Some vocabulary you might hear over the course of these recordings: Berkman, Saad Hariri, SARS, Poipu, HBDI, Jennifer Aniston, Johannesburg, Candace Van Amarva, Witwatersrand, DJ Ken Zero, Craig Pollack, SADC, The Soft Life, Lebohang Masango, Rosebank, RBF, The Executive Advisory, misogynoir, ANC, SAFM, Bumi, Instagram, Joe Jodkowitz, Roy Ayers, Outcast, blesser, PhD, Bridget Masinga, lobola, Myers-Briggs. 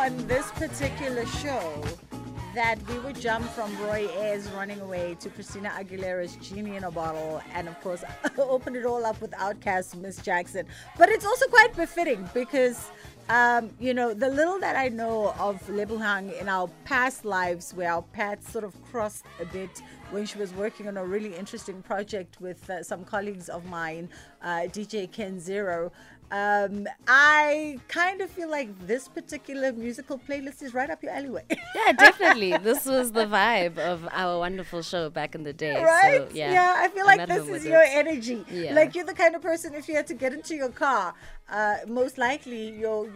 on this particular show that we would jump from Roy Ayers Running Away to Christina Aguilera's Genie in a Bottle, and of course open it all up with Outcast, Miss Jackson. But it's also quite befitting because you know, the little that I know of Lebohang in our past lives, where our paths sort of crossed a bit when she was working on a really interesting project with some colleagues of mine, DJ Ken Zero. I kind of feel like this particular musical playlist is right up your alleyway. Yeah, definitely. This was the vibe of our wonderful show back in the day. Right? So, yeah, I feel like this is your energy. Yeah. Like, you're the kind of person, if you had to get into your car, most likely your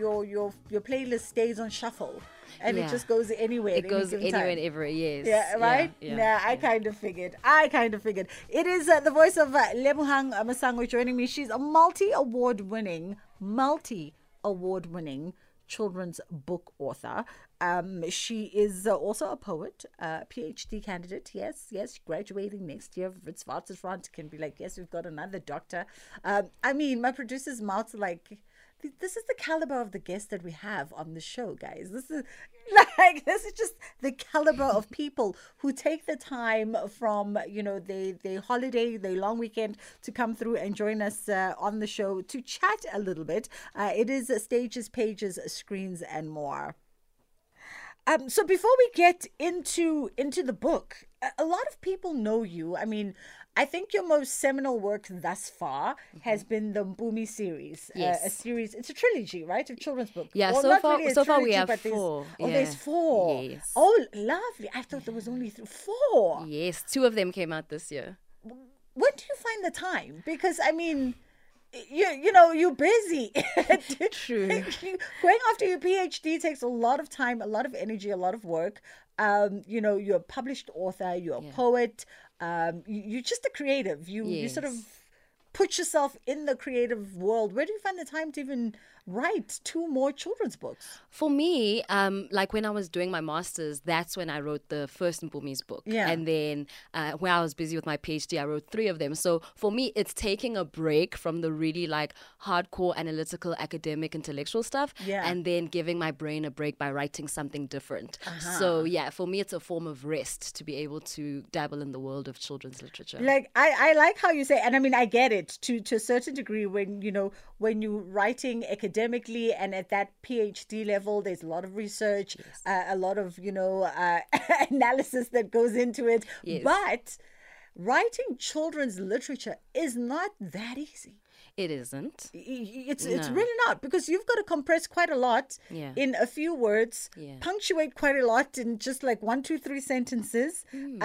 playlist stays on shuffle. And yeah, it just goes anywhere. It goes anywhere and ever, yes. Yeah, right? Yeah, yeah, nah, I kind of figured. It is the voice of Lebohang Masango joining me. She's a multi-award-winning children's book author. She is also a poet, PhD candidate. Yes, graduating next year. Witwatersrand can be like, yes, we've got another doctor. I mean, my producer's mouth's like... This is the caliber of the guests that we have on the show, guys. This is just the caliber of people who take the time from, you know, their holiday, their long weekend, to come through and join us on the show to chat a little bit. It is Stages, Pages, Screens, and More. So before we get into the book, a lot of people know you. I mean, I think your most seminal work thus far has been the Bumi series. Yes. A series, it's a trilogy, right? A children's book. Yeah, well, so far we have four. Oh, yeah. There's four. Yes. Oh, lovely. I thought there was only four. Yes, two of them came out this year. When do you find the time? Because, I mean... You know, you're busy. True. Going after your PhD takes a lot of time, a lot of energy, a lot of work. You know, you're a published author, you're a poet, you're just a creative. You sort of put yourself in the creative world. Where do you find the time to even write two more children's books? For me, like when I was doing my master's, that's when I wrote the first Bumi's book. Yeah. And then when I was busy with my PhD, I wrote three of them. So for me, it's taking a break from the really like hardcore analytical, academic, intellectual stuff, and then giving my brain a break by writing something different. So yeah, for me, it's a form of rest to be able to dabble in the world of children's literature. Like, I like how you say, and I mean, I get it to a certain degree when, you know, when you're writing academically and at that PhD level, there's a lot of research, a lot of, you know, analysis that goes into it. Yes. But writing children's literature is not that easy. It isn't. It's really not, because you've got to compress quite a lot in a few words, punctuate quite a lot in just like 1, 2, 3 sentences, you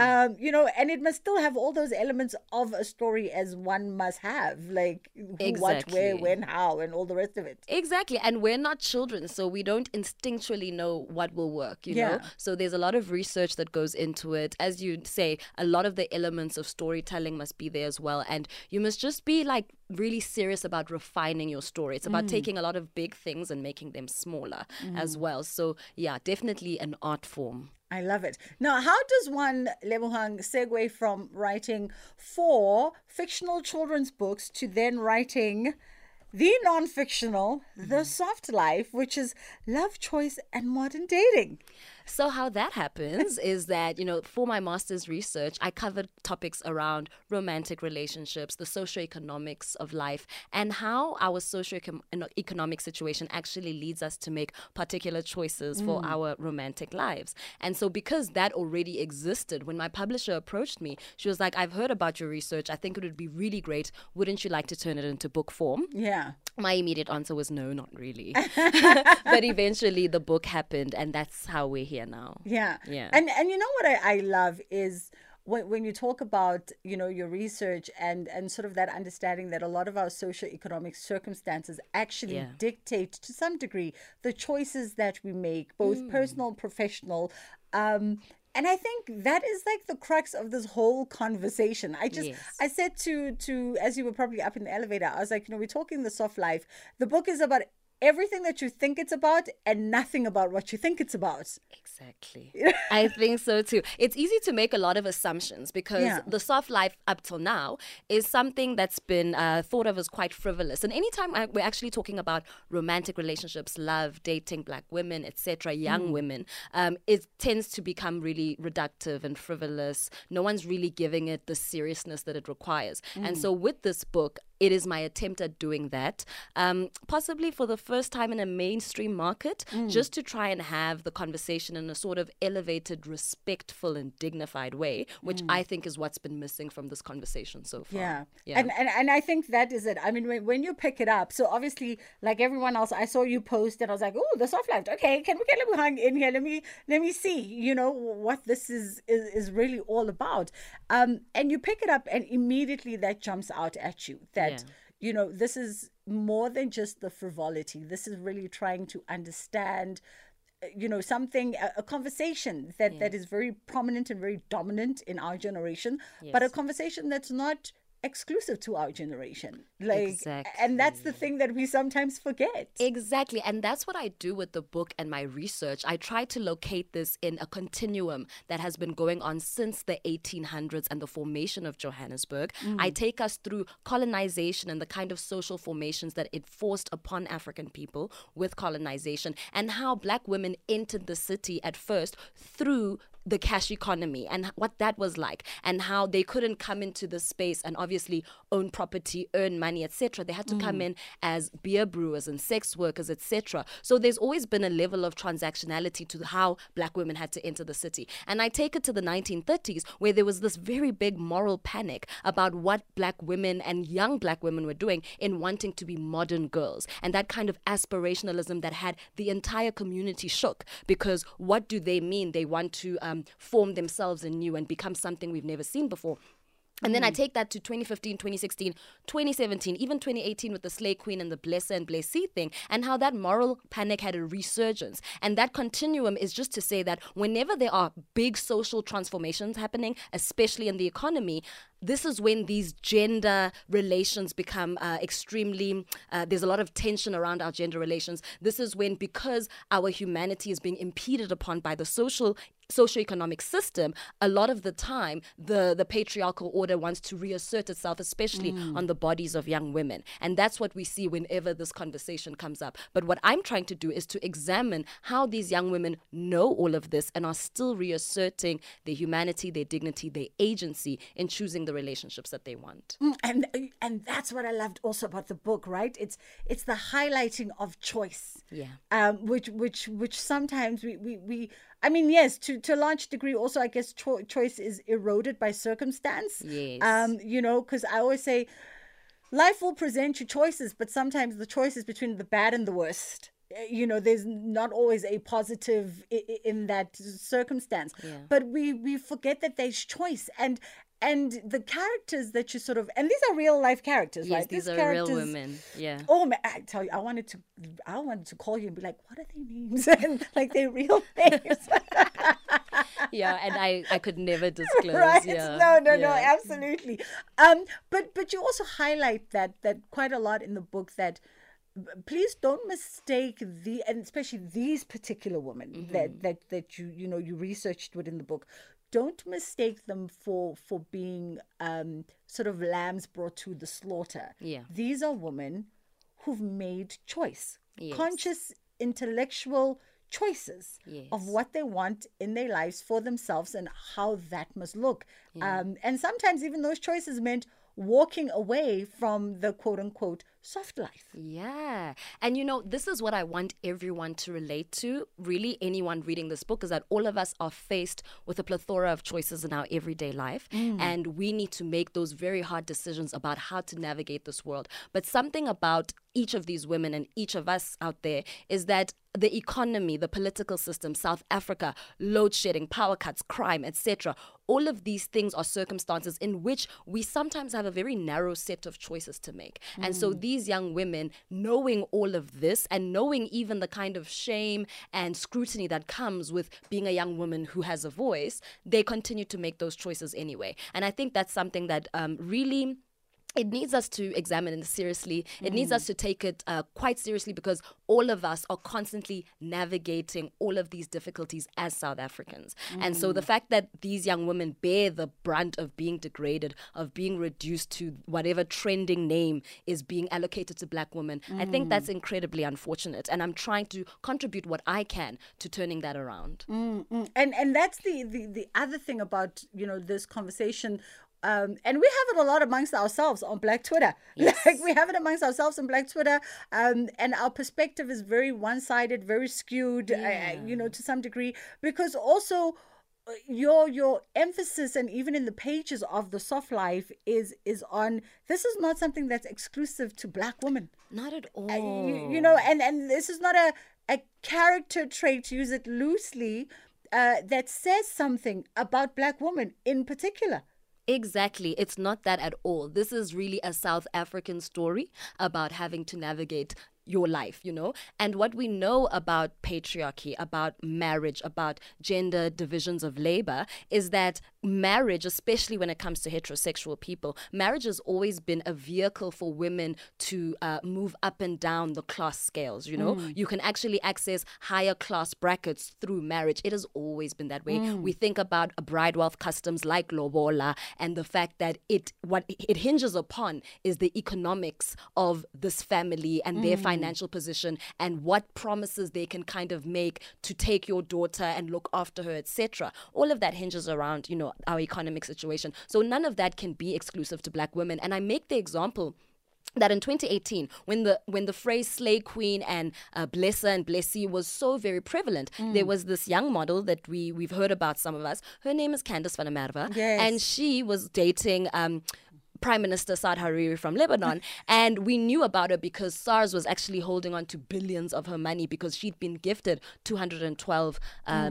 know, and it must still have all those elements of a story as one must have, like who, what, where, when, how, and all the rest of it. Exactly. And we're not children, so we don't instinctually know what will work, you know? So there's a lot of research that goes into it. As you say, a lot of the elements of storytelling must be there as well. And you must just be like really serious about refining your story. It's about taking a lot of big things and making them smaller as well. So yeah, definitely an art form. I love it. Now, how does one, Lebohang, segue from writing four fictional children's books to then writing the non-fictional, The Soft Life, which is love, choice, and modern dating? So how that happens is that, you know, for my master's research, I covered topics around romantic relationships, the socioeconomics of life, and how our socioeconomic situation actually leads us to make particular choices for our romantic lives. And so because that already existed, when my publisher approached me, she was like, I've heard about your research. I think it would be really great. Wouldn't you like to turn it into book form? Yeah. My immediate answer was no, not really. But eventually the book happened, and that's how we're here now. Yeah. And you know what I love is when you talk about, you know, your research and sort of that understanding that a lot of our socioeconomic circumstances actually dictate to some degree the choices that we make, both personal and professional. And I think that is like the crux of this whole conversation. I said to, as you were probably up in the elevator, I was like, you know, we're talking The Soft Life. The book is about everything that you think it's about and nothing about what you think it's about. Exactly. I think so too. It's easy to make a lot of assumptions because the soft life up till now is something that's been thought of as quite frivolous. And anytime we're actually talking about romantic relationships, love, dating, black women, etc., young women, it tends to become really reductive and frivolous. No one's really giving it the seriousness that it requires. And so with this book, it is my attempt at doing that, possibly for the first time in a mainstream market, just to try and have the conversation in a sort of elevated, respectful and dignified way, which I think is what's been missing from this conversation so far. And I think that is it. I mean, when you pick it up, so obviously, like everyone else, I saw you post and I was like, oh, the soft life. Okay, can we get Lebohang in here? Let me see, you know, what this is really all about. And you pick it up and immediately that jumps out at you, that you know, this is more than just the frivolity. This is really trying to understand, you know, something, a conversation that, that is very prominent and very dominant in our generation, but a conversation that's not exclusive to our generation. And that's the thing that we sometimes forget. Exactly. And that's what I do with the book and my research. I try to locate this in a continuum that has been going on since the 1800s and the formation of Johannesburg. I take us through colonization and the kind of social formations that it forced upon African people with colonization, and how black women entered the city at first through the cash economy and what that was like, and how they couldn't come into the space and obviously own property, earn money, etc. They had to come in as beer brewers and sex workers, etc. So there's always been a level of transactionality to how black women had to enter the city. And I take it to the 1930s, where there was this very big moral panic about what black women and young black women were doing in wanting to be modern girls, and that kind of aspirationalism that had the entire community shook, because what do they mean? They want to form themselves anew and become something we've never seen before. And then I take that to 2015, 2016, 2017, even 2018 with the Slay Queen and the Blesser and Blessee thing, and how that moral panic had a resurgence. And that continuum is just to say that whenever there are big social transformations happening, especially in the economy, this is when these gender relations become extremely, there's a lot of tension around our gender relations. This is when, because our humanity is being impeded upon by the socioeconomic system, a lot of the time the patriarchal order wants to reassert itself, especially on the bodies of young women. And that's what we see whenever this conversation comes up. But what I'm trying to do is to examine how these young women know all of this and are still reasserting their humanity, their dignity, their agency in choosing the relationships that they want. And that's what I loved also about the book, right? It's the highlighting of choice. Which sometimes we I mean, yes, to a large degree, also, I guess choice is eroded by circumstance. You know, because I always say life will present you choices, but sometimes the choice is between the bad and the worst. You know, there's not always a positive in that circumstance. But we forget that there's choice. And the characters that you sort of, and these are real life characters, right? Yes, these are real women. Oh man, I tell you, I wanted to call you and be like, what are their names? And like their real names. And I could never disclose. Right? No, absolutely. But you also highlight that quite a lot in the book, that please don't mistake and especially these particular women that you researched within the book. Don't mistake them for being sort of lambs brought to the slaughter. These are women who've made choice, conscious, intellectual choices of what they want in their lives for themselves and how that must look. And sometimes even those choices meant walking away from the quote-unquote soft life. And you know, this is what I want everyone to relate to, really anyone reading this book, is that all of us are faced with a plethora of choices in our everyday life, and we need to make those very hard decisions about how to navigate this world. But something about each of these women and each of us out there is that the economy, the political system, South Africa, load shedding, power cuts, crime, etc., all of these things are circumstances in which we sometimes have a very narrow set of choices to make. And so these young women, knowing all of this and knowing even the kind of shame and scrutiny that comes with being a young woman who has a voice, they continue to make those choices anyway. And I think that's something that really it needs us to examine it seriously. It needs us to take it quite seriously, because all of us are constantly navigating all of these difficulties as South Africans. And so the fact that these young women bear the brunt of being degraded, of being reduced to whatever trending name is being allocated to black women, I think that's incredibly unfortunate. And I'm trying to contribute what I can to turning that around. And that's the other thing about, you know, this conversation. And we have it a lot amongst ourselves on Black Twitter. Yes. Like, we have it amongst ourselves on Black Twitter, and our perspective is very one-sided, very skewed, you know, to some degree, because also your emphasis, and even in the pages of The Soft Life, is on, this is not something that's exclusive to black women. Not at all. You know, and this is not a character trait, to use it loosely, that says something about black women in particular. Exactly. It's not that at all. This is really a South African story about having to navigate your life, you know, and what we know about patriarchy, about marriage, about gender divisions of labor, is that marriage, especially when it comes to heterosexual people, marriage has always been a vehicle for women to move up and down the class scales, you know. You can actually access higher class brackets through marriage. It has always been that way. We think about a bride wealth customs like lobola, and the fact that what it hinges upon is the economics of this family and their financial position, and what promises they can kind of make to take your daughter and look after her, etc. All of that hinges around, you know, our economic situation. So none of that can be exclusive to black women. And I make the example that in 2018, when the phrase slay queen and blesser and blessee was so very prevalent, there was this young model that we've heard about, some of us. Her name is Candace Van Amarva. Yes. And she was dating Prime Minister Saad Hariri from Lebanon, and we knew about her because SARS was actually holding on to billions of her money, because she'd been gifted 212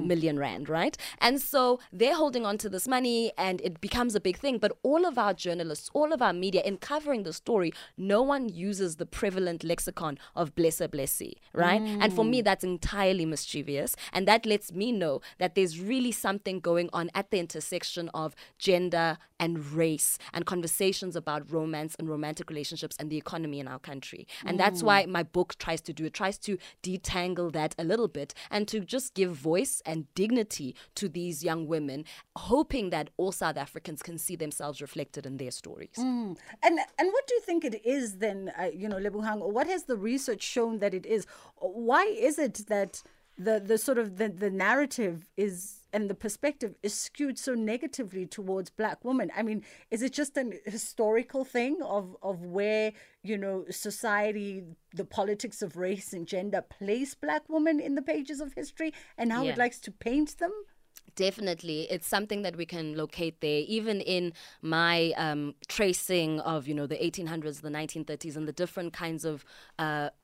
million rand, right? And so they're holding on to this money, and it becomes a big thing. But all of our journalists, all of our media, in covering the story, no one uses the prevalent lexicon of blesser, blessee, right? And for me, that's entirely mischievous, and that lets me know that there's really something going on at the intersection of gender and race and conversation about romance and romantic relationships and the economy in our country. And that's why my book tries to do it, tries to detangle that a little bit, and to just give voice and dignity to these young women, hoping that all South Africans can see themselves reflected in their stories. And what do you think it is then, you know, Lebohang, or what has the research shown that it is? Why is it that the sort of the narrative is, and the perspective is skewed so negatively towards black women? I mean, is it just an historical thing of where, you know, society, the politics of race and gender place black women in the pages of history, and how it likes to paint them? Definitely. It's something that we can locate there, even in my tracing of, you know, the 1800s, the 1930s, and the different kinds of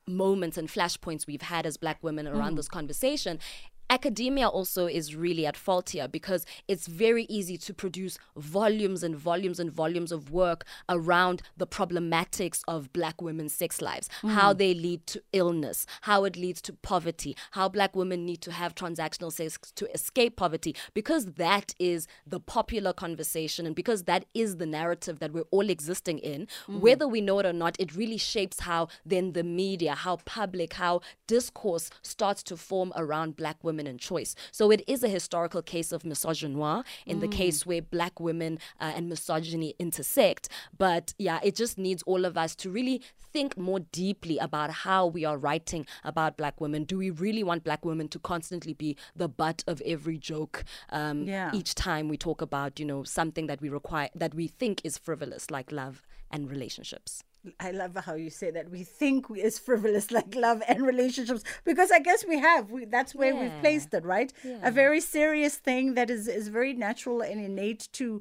moments and flashpoints we've had as black women around this conversation. Academia also is really at fault here, because it's very easy to produce volumes and volumes and volumes of work around the problematics of black women's sex lives, how they lead to illness, how it leads to poverty, how black women need to have transactional sex to escape poverty, because that is the popular conversation, and because that is the narrative that we're all existing in. Whether we know it or not, it really shapes how then the media, how public, how discourse starts to form around black women and choice. So it is a historical case of misogynoir, in the case where black women and misogyny intersect. But yeah, it just needs all of us to really think more deeply about how we are writing about black women. Do we really want black women to constantly be the butt of every joke each time we talk about, you know, something that we require, that we think is frivolous, like love and relationships? I love how you say that. We think it's frivolous, like love and relationships, because I guess we have. That's where we've placed it, right? A very serious thing that is very natural and innate to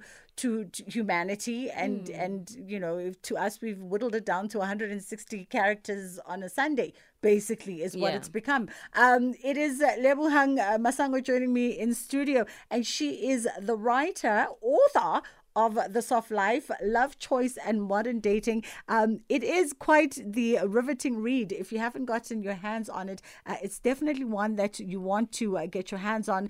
humanity, and you know, to us, we've whittled it down to 160 characters on a Sunday, basically, is what it's become. It is Lebohang Masango joining me in studio, and she is the writer, author of The Soft Life, Love, Choice and Modern Dating. It is quite the riveting read. If you haven't gotten your hands on it, it's definitely one that you want to get your hands on.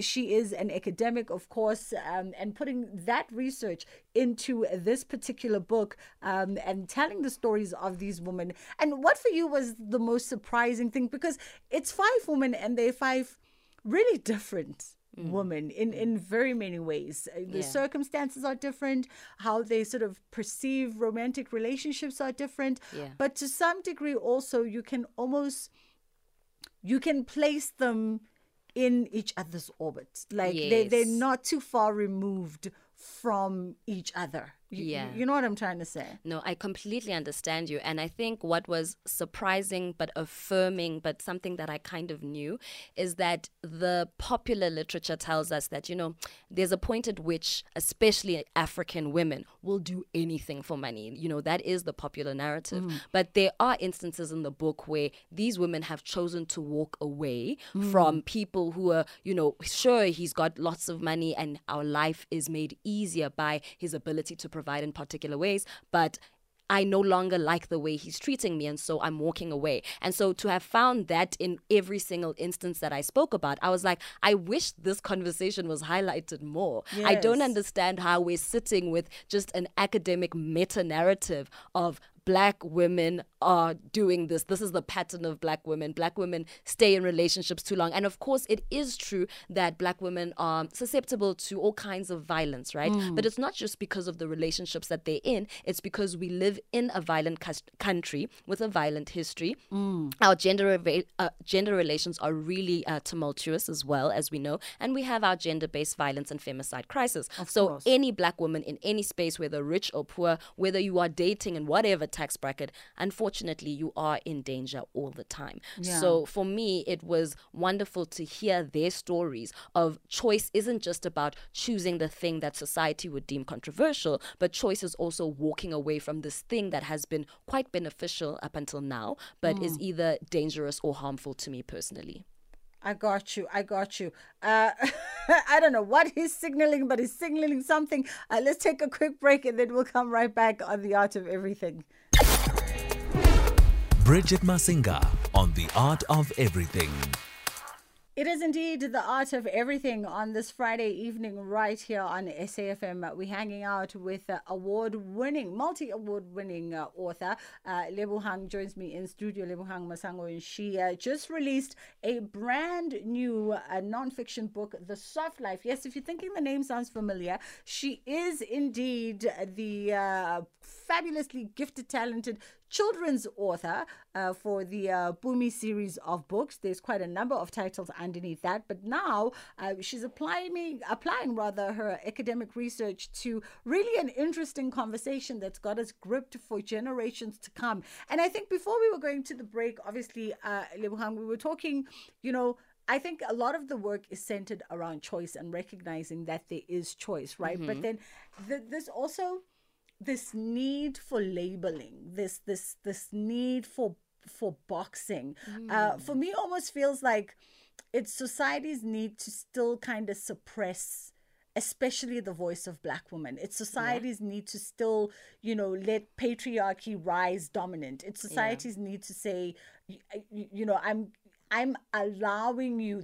She is an academic, of course, and putting that research into this particular book and telling the stories of these women. And what for you was the most surprising thing? Because it's 5 women and they're 5 really different women in very many ways. The circumstances are different, how they sort of perceive romantic relationships are different. But to some degree also you can place them in each other's orbit. Like they're not too far removed from each other. You know what I'm trying to say? No, I completely understand you. And I think what was surprising but affirming, but something that I kind of knew, is that the popular literature tells us that, you know, there's a point at which, especially African women, will do anything for money. You know, that is the popular narrative. But there are instances in the book where these women have chosen to walk away from people who are, you know, sure, he's got lots of money and our life is made easier by his ability to provide in particular ways, but I no longer like the way he's treating me, and so I'm walking away. And so to have found that in every single instance that I spoke about, I was like, I wish this conversation was highlighted more. Yes. I don't understand how we're sitting with just an academic meta-narrative of Black women are doing this. This is the pattern of Black women. Black women stay in relationships too long. And of course, it is true that Black women are susceptible to all kinds of violence, right? But it's not just because of the relationships that they're in. It's because we live in a violent country with a violent history. Our gender relations are really tumultuous as well, as we know. And we have our gender-based violence and femicide crisis. Of course. Any Black woman in any space, whether rich or poor, whether you are dating and whatever tax bracket, unfortunately you are in danger all the time. So for me, it was wonderful to hear their stories of choice isn't just about choosing the thing that society would deem controversial, but choice is also walking away from this thing that has been quite beneficial up until now, but is either dangerous or harmful to me personally. I got you. I don't know what he's signaling, but he's signaling something. Let's take a quick break and then we'll come right back on The Art of Everything. Bridget Masinga on The Art of Everything. It is indeed The Art of Everything on this Friday evening right here on SAFM. We're hanging out with award-winning, multi-award-winning author. Lebohang joins me in studio, Lebohang Masango, and she just released a brand new non-fiction book, The Soft Life. Yes, if you're thinking the name sounds familiar, she is indeed the fabulously gifted, talented children's author for the Bumi series of books. There's quite a number of titles underneath that, but now she's applying her academic research to really an interesting conversation that's got us gripped for generations to come. And I think before we were going to the break, obviously, Lebohang, we were talking, you know, I think a lot of the work is centered around choice and recognizing that there is choice, right? But then there's also this need for labeling, this need for boxing. For me, almost feels like it's society's need to still kind of suppress, especially the voice of Black women. It's society's need to still, you know, let patriarchy rise dominant. It's society's need to say, you know, I'm allowing you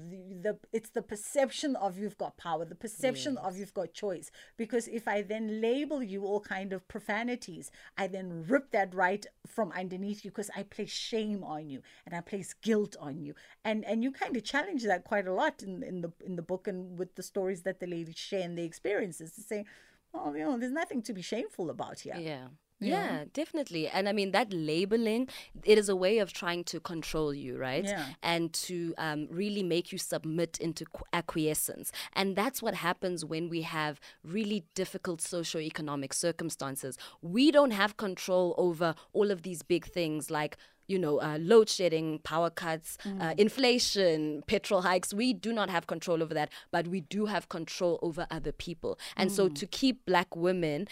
it's the perception of you've got power, the perception of you've got choice. Because if I then label you all kind of profanities, I then rip that right from underneath you because I place shame on you and I place guilt on you. And you kind of challenge that quite a lot in the book and with the stories that the ladies share and the experiences to say, oh, you know, there's nothing to be shameful about here. Yeah, definitely. And I mean, that labeling, it is a way of trying to control you, right? And to really make you submit into acquiescence. And that's what happens when we have really difficult socioeconomic circumstances. We don't have control over all of these big things like, you know, load shedding, power cuts, inflation, petrol hikes. We do not have control over that, but we do have control over other people. And so to keep Black women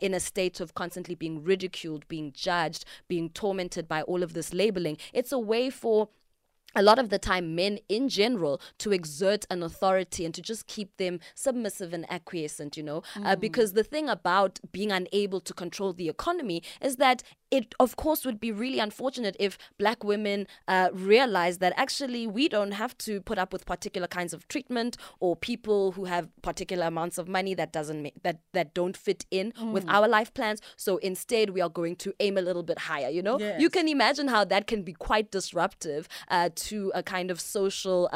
in a state of constantly being ridiculed, being judged, being tormented by all of this labeling, it's a way for a lot of the time men in general to exert an authority and to just keep them submissive and acquiescent, you know, because the thing about being unable to control the economy is that it, of course, would be really unfortunate if black women realize that actually we don't have to put up with particular kinds of treatment or people who have particular amounts of money that doesn't make, that don't fit in with our life plans. So instead, we are going to aim a little bit higher. You know, yes. You can imagine how that can be quite disruptive to a kind of social.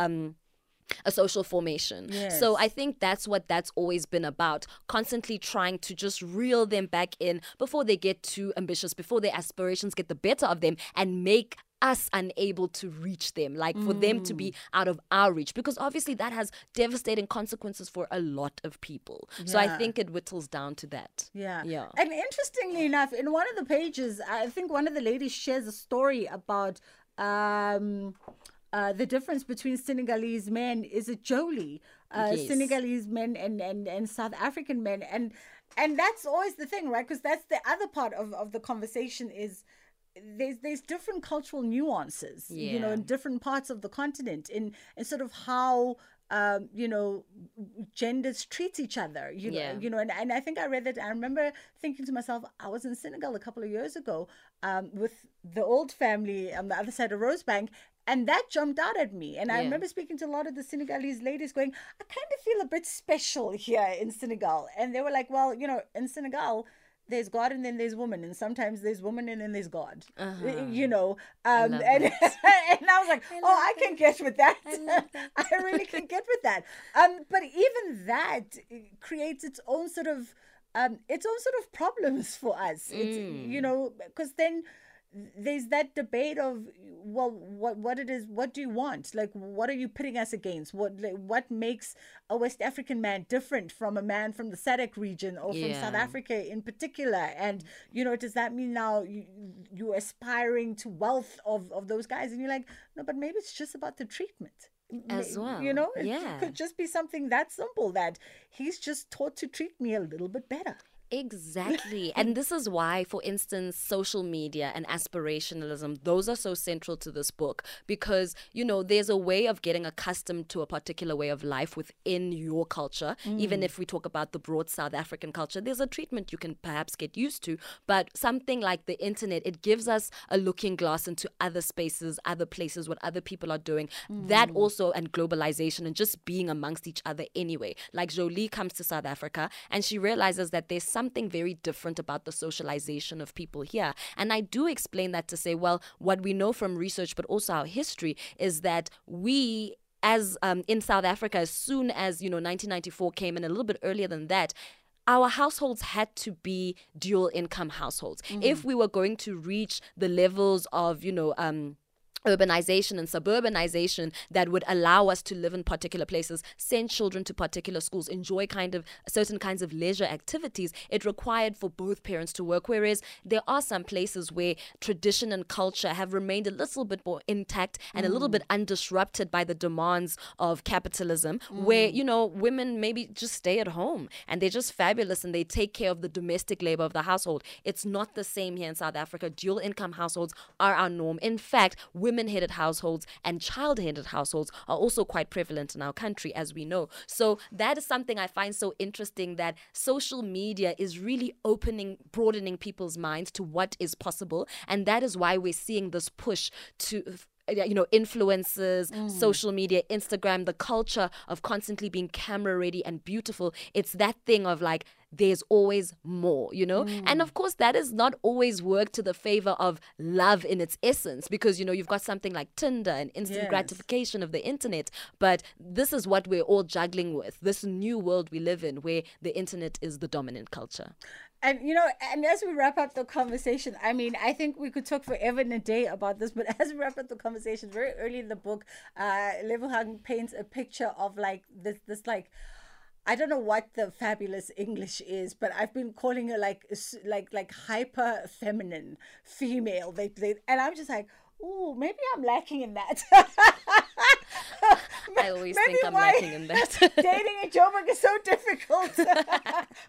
A social formation. Yes. So I think that's what that's always been about, constantly trying to just reel them back in before they get too ambitious, before their aspirations get the better of them and make us unable to reach them, like for them to be out of our reach, because obviously that has devastating consequences for a lot of people. Yeah. So I think it whittles down to that. Yeah. Yeah. And interestingly enough, in one of the pages, I think one of the ladies shares a story about... the difference between Senegalese men is a Jolie, yes. Senegalese men and South African men. And that's always the thing, right? Because that's the other part of the conversation is there's different cultural nuances, yeah. you know, in different parts of the continent in sort of how, you know, genders treat each other, you know, yeah. you know, and I think I read that. I remember thinking to myself, I was in Senegal a couple of years ago with the old family on the other side of Rosebank. And that jumped out at me. And yeah. I remember speaking to a lot of the Senegalese ladies going, I kind of feel a bit special here in Senegal. And they were like, well, you know, in Senegal, there's God and then there's woman. And sometimes there's woman and then there's God, you know. And I was like, I can get with that. I really can get with that. But even that creates its own sort of problems for us. It's, you know, because then... there's that debate of, well, what it is, what do you want? Like, what are you pitting us against? What makes a West African man different from a man from the SADC region or yeah. from South Africa in particular? And, you know, does that mean now you're aspiring to wealth of those guys? And you're like, no, but maybe it's just about the treatment. As well, you know, yeah. It could just be something that simple that he's just taught to treat me a little bit better. Exactly. And this is why, for instance, social media and aspirationalism, those are so central to this book because, you know, there's a way of getting accustomed to a particular way of life within your culture. Even if we talk about the broad South African culture, there's a treatment you can perhaps get used to. But something like the internet, it gives us a looking glass into other spaces, other places, what other people are doing. That also, and globalization and just being amongst each other anyway. Like Jolie comes to South Africa and she realizes that there's something very different about the socialization of people here. And I do explain that to say, well, what we know from research, but also our history, is that we, as in South Africa, as soon as, you know, 1994 came and a little bit earlier than that, our households had to be dual income households. If we were going to reach the levels of, you know, urbanization and suburbanization that would allow us to live in particular places, send children to particular schools, enjoy kind of certain kinds of leisure activities, it required for both parents to work. Whereas there are some places where tradition and culture have remained a little bit more intact and a little bit undisrupted by the demands of capitalism, where, you know, women maybe just stay at home and they're just fabulous and they take care of the domestic labor of the household. It's not the same here in South Africa. Dual income households are our norm. In fact, women-headed households and child-headed households are also quite prevalent in our country, as we know. So that is something I find so interesting, that social media is really broadening people's minds to what is possible. And that is why we're seeing this push to, you know, influencers, social media, Instagram, the culture of constantly being camera ready and beautiful. It's that thing of like, there's always more, you know? And of course, that has not always worked to the favor of love in its essence because, you know, you've got something like Tinder and instant yes. gratification of the internet. But this is what we're all juggling with, this new world we live in where the internet is the dominant culture. And, you know, and as we wrap up the conversation, I mean, I think we could talk forever and a day about this, but as we wrap up the conversation, very early in the book, Lebohang paints a picture of like this like, I don't know what the fabulous English is, but I've been calling her like hyper feminine female. And I'm just like, ooh, maybe I'm lacking in that. I always think I'm lacking in that. Dating in Joburg is so difficult.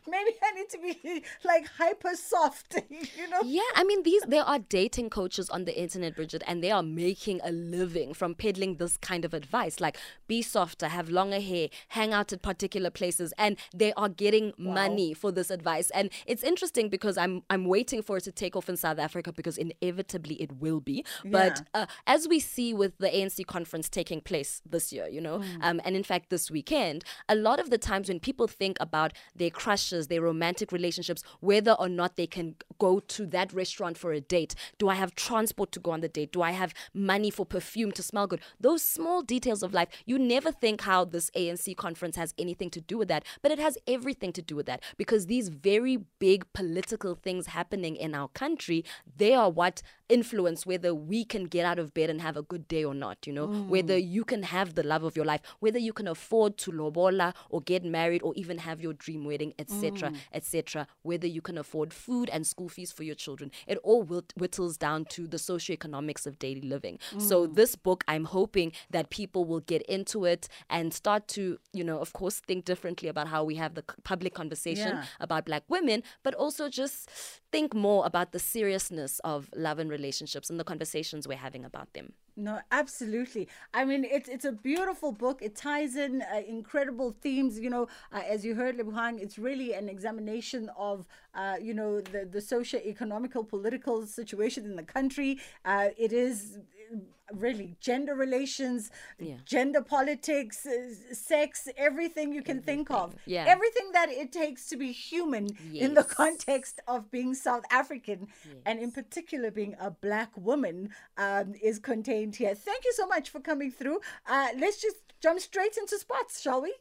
Maybe I need to be like hyper soft, you know? Yeah, I mean, there are dating coaches on the internet, Bridget, and they are making a living from peddling this kind of advice, like be softer, have longer hair, hang out at particular places, and they are getting money for this advice. And it's interesting because I'm waiting for it to take off in South Africa, because inevitably it will be. But as we see with the ANC conference taking place this year, you know, and in fact this weekend, a lot of the times when people think about their crushes, their romantic relationships, whether or not they can go to that restaurant for a date, do I have transport to go on the date, do I have money for perfume to smell good, those small details of life, you never think how this ANC conference has anything to do with that, but it has everything to do with that, because these very big political things happening in our country, they are what influence whether we can get out of bed and have a good day or not, you know, whether you can have the love of your life, whether you can afford to lobola or get married or even have your dream wedding, etc., etc., whether you can afford food and school fees for your children. It all whittles down to the socioeconomics of daily living. So this book, I'm hoping that people will get into it and start to, you know, of course, think differently about how we have the public conversation about Black women, but also just think more about the seriousness of love and relationships and the conversations we're having about them. No, absolutely. I mean, it's a beautiful book. It ties in incredible themes. You know, as you heard, Lebohang, it's really an examination of, you know, the socio-economical, political situation in the country. It is really gender relations, gender politics, sex, everything you can think of. Everything that it takes to be human in the context of being South African and in particular being a Black woman is contained here. Thank you so much for coming through. Let's just jump straight into spots, shall we?